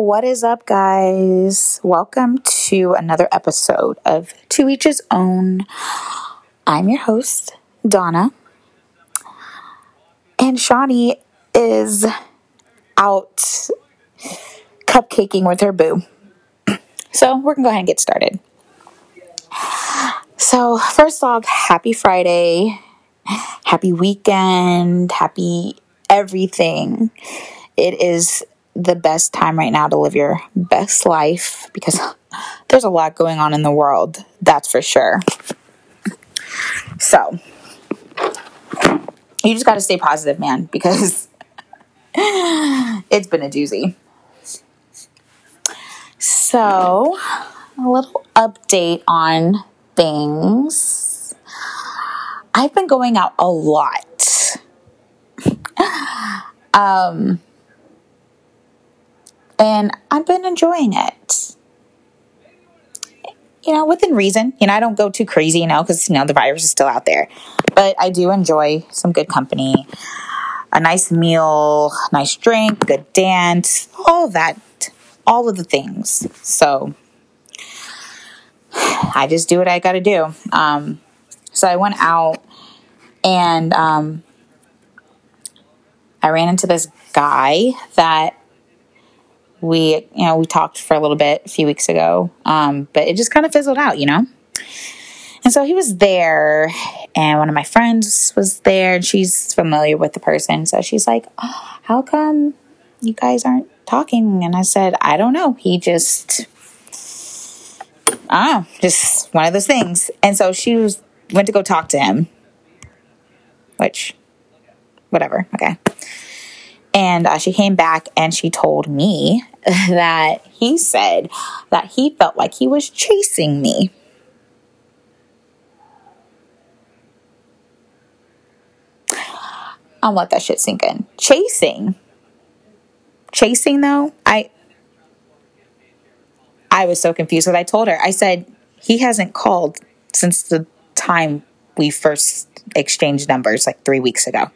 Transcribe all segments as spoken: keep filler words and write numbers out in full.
What is up, guys? Welcome to another episode of Two Each's Own. I'm your host, Donna. And Shawnie is out cupcaking with her boo. So we're going to go ahead and get started. So first off, happy Friday. Happy weekend. Happy everything. It is the best time right now to live your best life because there's a lot going on in the world, that's for sure. So you just got to stay positive, man, because it's been a doozy. So a little update on things. I've been going out a lot. um And I've been enjoying it, you know, within reason. You know, I don't go too crazy, you know, because, you know, the virus is still out there. But I do enjoy some good company, a nice meal, nice drink, good dance, all that, all of the things. So I just do what I got to do. Um, so I went out and um, I ran into this guy that We, you know, we talked for a little bit a few weeks ago, um, but it just kind of fizzled out, you know? And so he was there, and one of my friends was there, and she's familiar with the person. So she's like, oh, how come you guys aren't talking? And I said, I don't know. He just, I don't know, just one of those things. And so she was, went to go talk to him, which, whatever, okay. And uh, she came back and she told me that he said that he felt like he was chasing me. I'll let that shit sink in. Chasing. Chasing, though? I I was so confused because I told her. I said, he hasn't called since the time we first exchanged numbers like three weeks ago.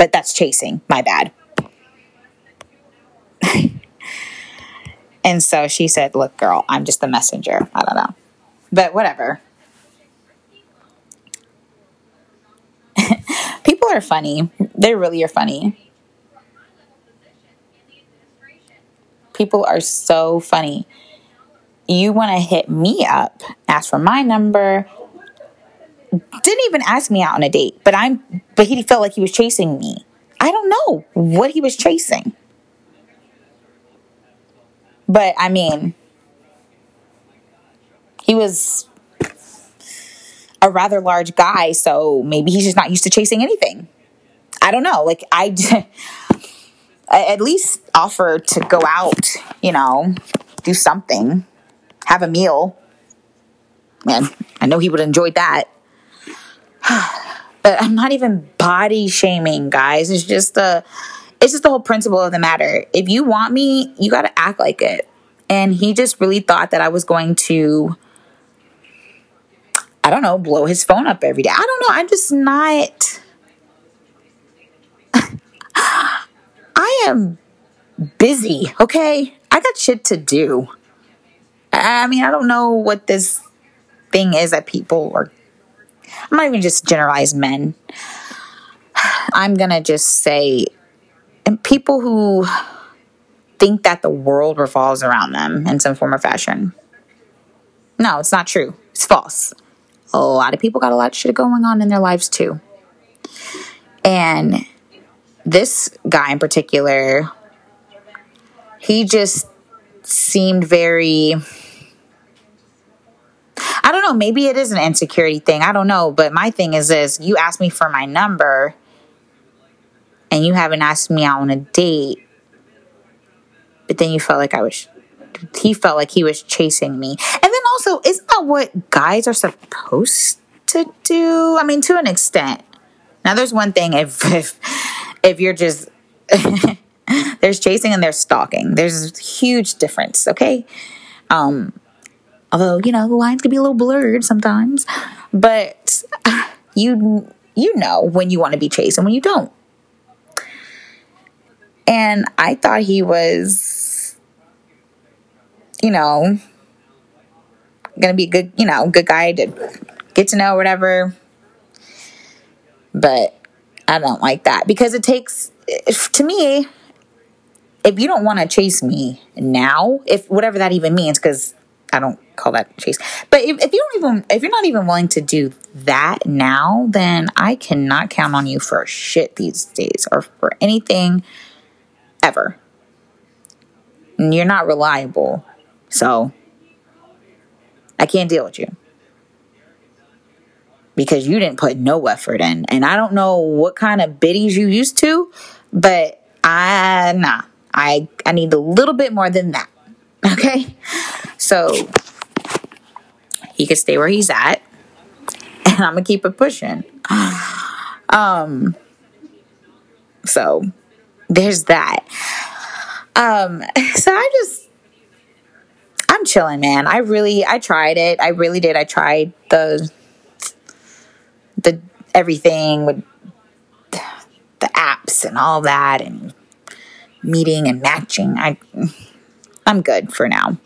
But that's chasing. My bad. And so she said, look, girl, I'm just the messenger. I don't know. But whatever. People are funny. They really are funny. People are so funny. You want to hit me up, ask for my number. Didn't even ask me out on a date, but I'm, but he felt like he was chasing me. I don't know what he was chasing, but I mean, he was a rather large guy, so maybe he's just not used to chasing anything. I don't know. Like I, I at least offer to go out, you know, do something, have a meal. Man, I know he would enjoy that. But I'm not even body shaming, guys. It's just the, it's just the whole principle of the matter. If you want me, you got to act like it. And he just really thought that I was going to, I don't know, blow his phone up every day. I don't know. I'm just not. I am busy. Okay, I got shit to do. I mean, I don't know what this thing is that people are. I'm not even just generalize men. I'm going to just say, and people who think that the world revolves around them in some form or fashion. No, it's not true. It's false. A lot of people got a lot of shit going on in their lives too. And this guy in particular, he just seemed very... I don't know. Maybe it is an insecurity thing. I don't know. But my thing is this. You asked me for my number and you haven't asked me out on a date. But then you felt like I was, he felt like he was chasing me. And then also, isn't that what guys are supposed to do? I mean, to an extent. Now, there's one thing if, if, if you're just, there's chasing and there's stalking. There's a huge difference. Okay. Um, Although, you know, the lines can be a little blurred sometimes. But you you know when you want to be chased and when you don't. And I thought he was, you know, going to be a good, you know, good guy to get to know or whatever. But I don't like that, because it takes, if, to me, if you don't want to chase me now, if whatever that even means, because I don't call that chase. But if, if you don't even, if you're not even willing to do that now, then I cannot count on you for shit these days or for anything ever. And you're not reliable, so I can't deal with you, because you didn't put no effort in. And I don't know what kind of biddies you used to, but I, nah, I, I need a little bit more than that. Okay? So he could stay where he's at, and I'm going to keep it pushing. Um, so there's that. Um, so I just, I'm chilling, man. I really, I tried it. I really did. I tried the, the everything with the apps and all that, and meeting and matching. I, I'm good for now,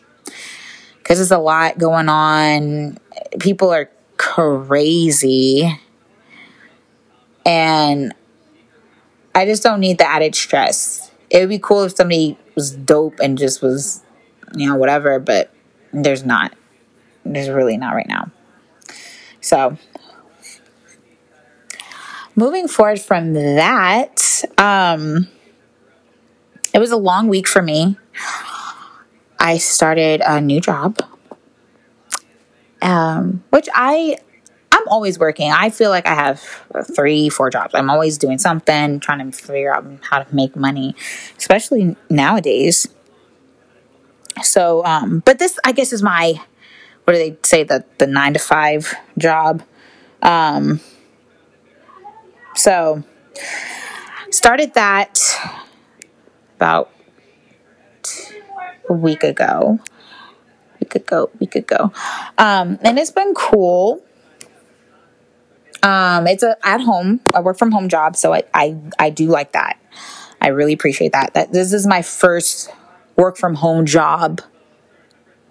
because there's a lot going on. People are crazy, and I just don't need the added stress. It would be cool if somebody was dope and just was, you know, whatever, but there's not. There's really not right now. So moving forward from that, um, it was a long week for me. I started a new job, um, which I, I'm always working. I feel like I have three, four jobs. I'm always doing something, trying to figure out how to make money, especially nowadays. So, um, but this, I guess, is my, what do they say, the, the nine to five job. Um, so started that about a week ago, week ago, week ago. Um, and it's been cool. Um, it's a at home, a work from home job. So I, I, I do like that. I really appreciate that. That this is my first work from home job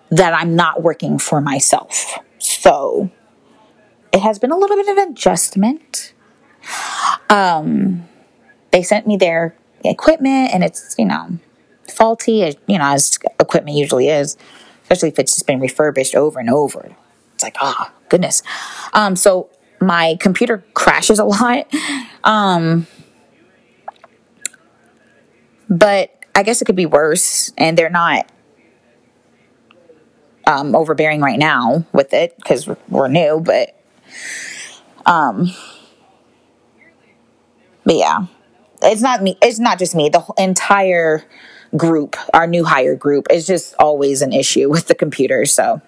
that I'm not working for myself. So it has been a little bit of adjustment. Um, they sent me their equipment, and it's, you know, faulty, as you know, as equipment usually is, especially if it's just been refurbished over and over. It's like, oh goodness. Um, so my computer crashes a lot. Um, but I guess it could be worse, and they're not um, overbearing right now with it, because we're new. But um, but yeah, it's not me. It's not just me. The entire group, our new hire group, is just always an issue with the computer. So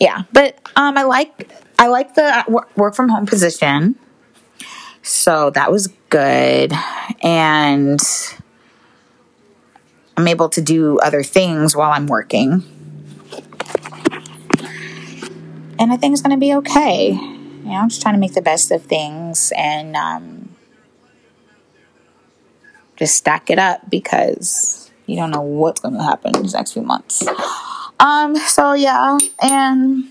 yeah, but um, I like I like the work from home position, so that was good, and I'm able to do other things while I'm working, and I think it's going to be okay. You know, I'm just trying to make the best of things, and um, just stack it up, because you don't know what's going to happen in these next few months. Um, so, yeah. And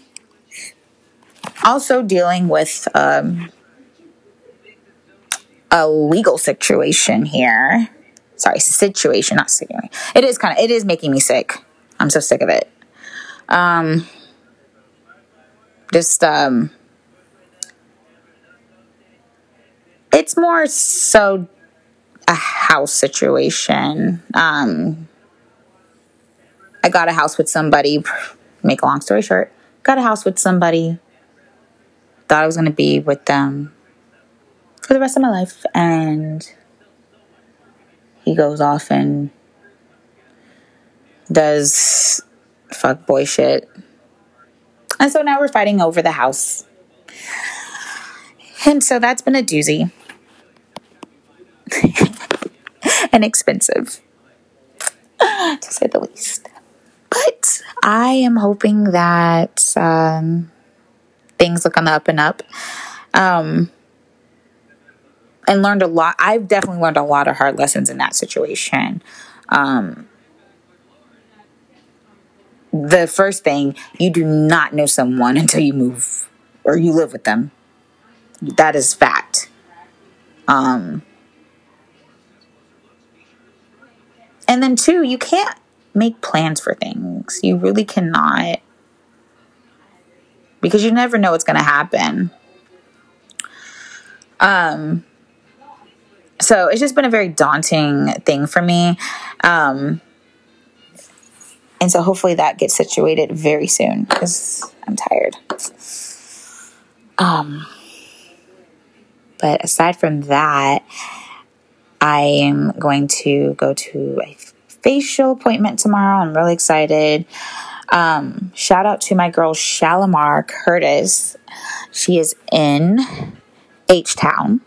also dealing with um, a legal situation here. Sorry, situation, not situation. It is kind of, it is making me sick. I'm so sick of it. Um, just, um, it's more so a house situation. Um, I got a house with somebody. Make a long story short, got a house with somebody. Thought I was going to be with them for the rest of my life, and he goes off and does fuck boy shit, and so now we're fighting over the house, and so that's been a doozy. And expensive, to say the least. But I am hoping that um, things look on the up and up. Um, and learned a lot. I've definitely learned a lot of hard lessons in that situation. Um, the first thing, you do not know someone until you move or you live with them. That is fact. Um, and then two, you can't make plans for things. You really cannot, because you never know what's going to happen. Um, so it's just been a very daunting thing for me. Um, and so hopefully that gets situated very soon, because I'm tired. Um, but aside from that, I am going to go to a facial appointment tomorrow. I'm really excited. Um, shout out to my girl, Shalimar Curtis. She is in H-Town.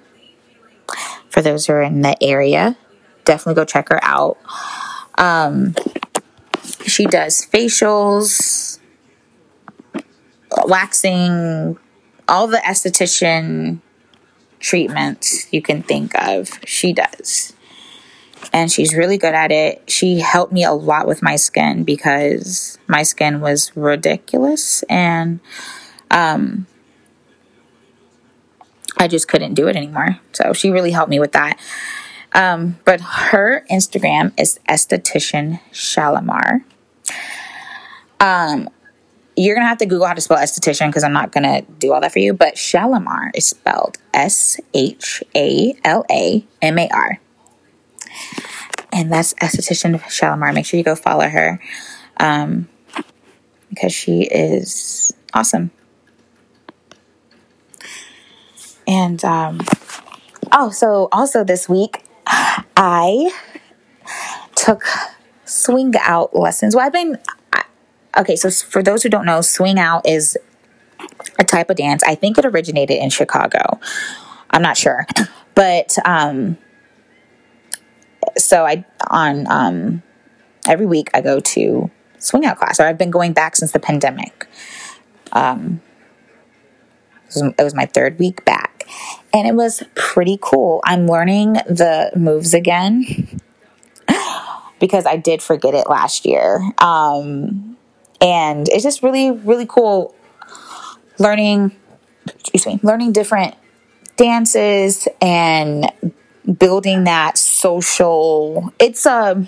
For those who are in the area, definitely go check her out. Um, she does facials, waxing, all the esthetician treatments you can think of, she does. And she's really good at it. She helped me a lot with my skin, because my skin was ridiculous. And um, I just couldn't do it anymore. So she really helped me with that. Um, but her Instagram is esthetician Shalimar. Um, you're going to have to Google how to spell esthetician, because I'm not going to do all that for you. But Shalimar is spelled S H A L A M A R. And that's esthetician Shalimar. Make sure you go follow her, um, because she is awesome. And um, oh, so also this week I took swing out lessons. Well, I've been I, okay. So for those who don't know, swing out is a type of dance. I think it originated in Chicago. I'm not sure, but. Um, So I on um, every week I go to swing out class, or I've been going back since the pandemic. Um, it was my third week back, and it was pretty cool. I'm learning the moves again because I did forget it last year, um, and it's just really, really cool learning. Excuse me, learning different dances and building that social. It's a,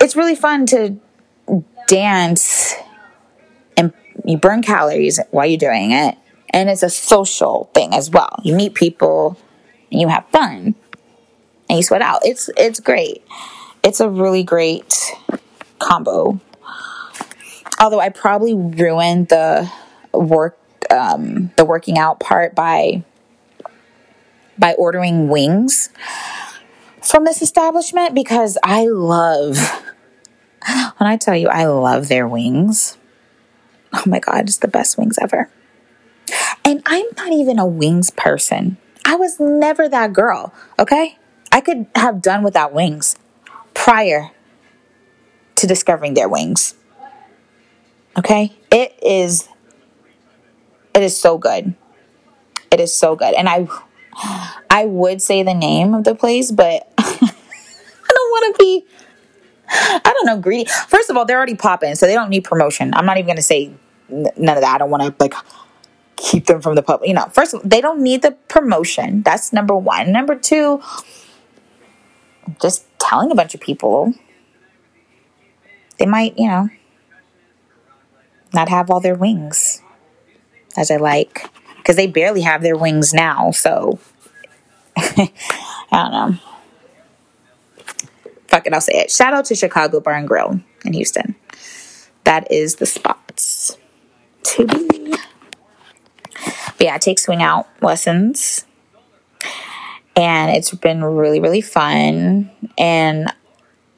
it's really fun to dance, and you burn calories while you're doing it. And it's a social thing as well. You meet people and you have fun and you sweat out. It's, it's great. It's a really great combo. Although I probably ruined the work, um, the working out part by by ordering wings from this establishment, because I love, when I tell you I love their wings, oh my God, it's the best wings ever. And I'm not even a wings person. I was never that girl, okay? I could have done without wings prior to discovering their wings, okay? It is, it is so good. It is so good. And I... I would say the name of the place, but I don't want to be, I don't know, greedy. First of all, they're already popping, so they don't need promotion. I'm not even going to say n- none of that. I don't want to, like, keep them from the public. You know, first of all, they don't need the promotion. That's number one. Number two, just telling a bunch of people. They might, you know, not have all their wings as I like. Because they barely have their wings now, so I don't know. Fuck it, I'll say it. Shout out to Chicago Bar and Grill in Houston. That is the spots to be. But yeah, I take swing out lessons, and it's been really, really fun. And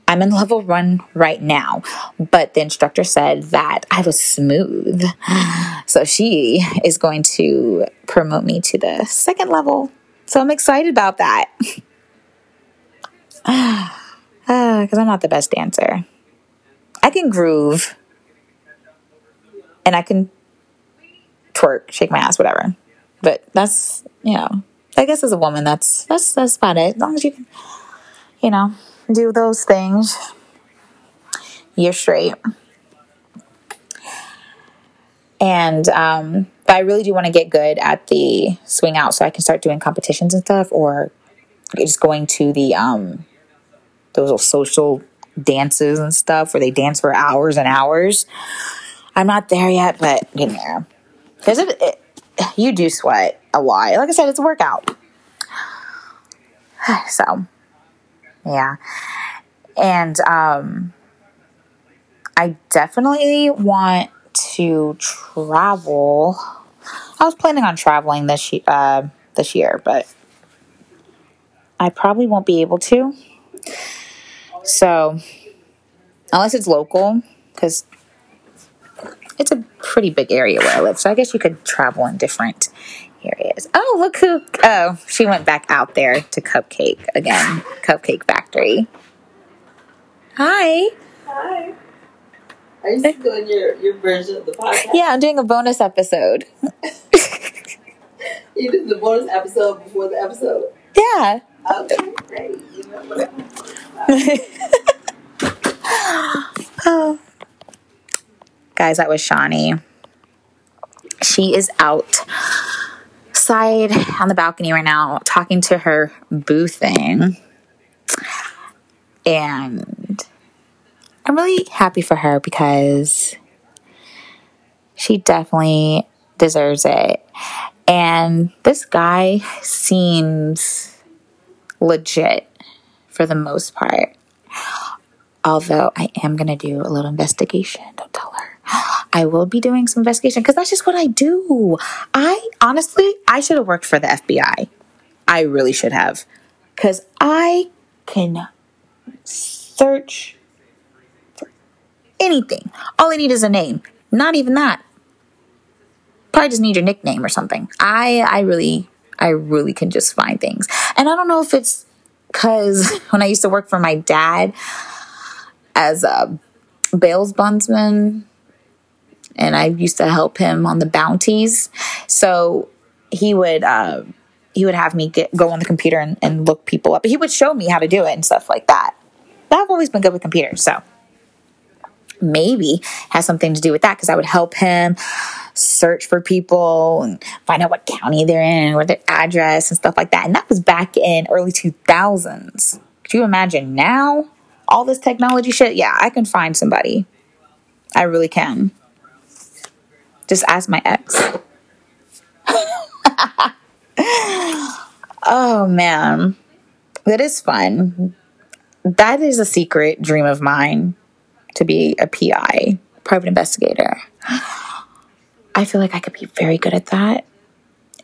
I'm in level one right now, but the instructor said that I was smooth. So she is going to promote me to the second level. So I'm excited about that. uh, 'cause I'm not the best dancer. I can groove and I can twerk, shake my ass, whatever. But that's, you know, I guess as a woman, that's that's that's about it. As long as you can, you know, do those things, you're straight. And um, but I really do want to get good at the swing out so I can start doing competitions and stuff, or just going to the um, those social dances and stuff where they dance for hours and hours. I'm not there yet, but you know, there's a it, you do sweat a lot. Like I said, it's a workout. So, yeah. And um, I definitely want to travel. I was planning on traveling this uh, this year, but I probably won't be able to. So, unless it's local, because it's a pretty big area where I live, so I guess you could travel in different areas. Oh, look who! Oh, she went back out there to Cupcake again. Cupcake Factory. Hi. Hi. Are you still doing your, your version of the podcast? Yeah, I'm doing a bonus episode. You did the bonus episode before the episode? Yeah. Okay, great. You know what I'm Guys, that was Shawnie. She is outside on the balcony right now talking to her boo thing. And I'm really happy for her because she definitely deserves it. And this guy seems legit for the most part. Although I am going to do a little investigation. Don't tell her. I will be doing some investigation because that's just what I do. I honestly, I should have worked for the F B I. I really should have, because I can search for anything. All I need is a name. Not even that. Probably just need your nickname or something. I, I really, I really can just find things. And I don't know if it's because when I used to work for my dad as a bail's bondsman, and I used to help him on the bounties. So he would uh, he would have me get, go on the computer and, and look people up. But he would show me how to do it and stuff like that. But I've always been good with computers, so maybe has something to do with that, because I would help him search for people and find out what county they're in, or their address and stuff like that. And that was back in early two thousands. Could you imagine now? All this technology shit? Yeah, I can find somebody. I really can. Just ask my ex. Oh, man. That is fun. That is a secret dream of mine, to be a P I, private investigator. I feel like I could be very good at that.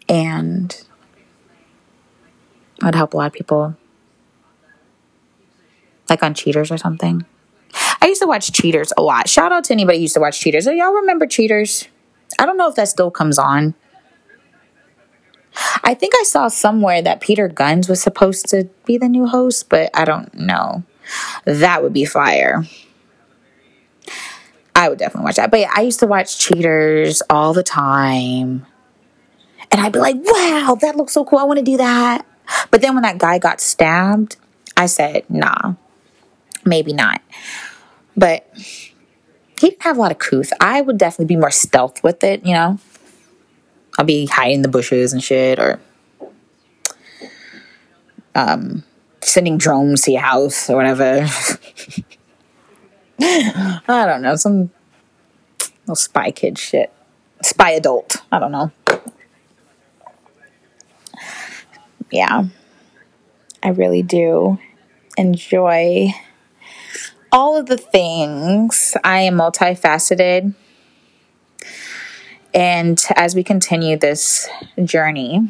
And I'd help a lot of people. Like on Cheaters or something. I used to watch Cheaters a lot. Shout out to anybody who used to watch Cheaters. Do y'all remember Cheaters? I don't know if that still comes on. I think I saw somewhere that Peter Guns was supposed to be the new host, but I don't know. That would be fire. I would definitely watch that. But yeah, I used to watch Cheaters all the time. And I'd be like, wow, that looks so cool. I want to do that. But then when that guy got stabbed, I said, nah, maybe not. But he didn't have a lot of couth. I would definitely be more stealth with it, you know. I'll be hiding in the bushes and shit, or um, sending drones to your house or whatever. I don't know, some little spy kid shit. Spy adult, I don't know. Yeah, I really do enjoy all of the things. I am multifaceted. And as we continue this journey,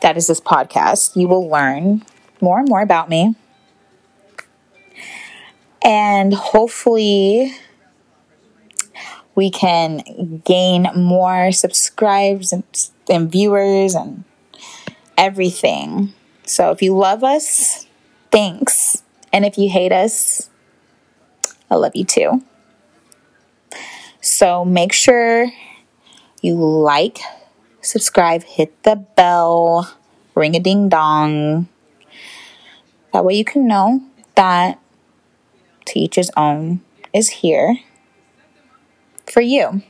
that is this podcast, you will learn more and more about me. And hopefully we can gain more subscribers and, and viewers and everything. So if you love us, thanks. And if you hate us, I love you too. So make sure you like, subscribe, hit the bell, ring a ding dong. That way you can know that To Each His Own is here for you.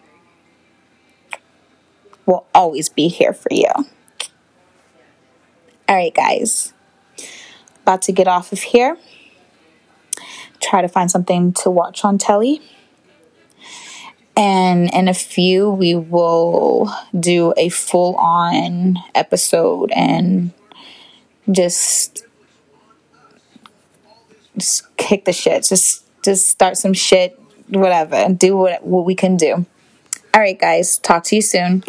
Will always be here for you. Alright guys, about to get off of here. Try to find something to watch on telly. And in a few, we will do a full-on episode and just, just kick the shit. Just just start some shit, whatever. Do what, what we can do. All right, guys. Talk to you soon.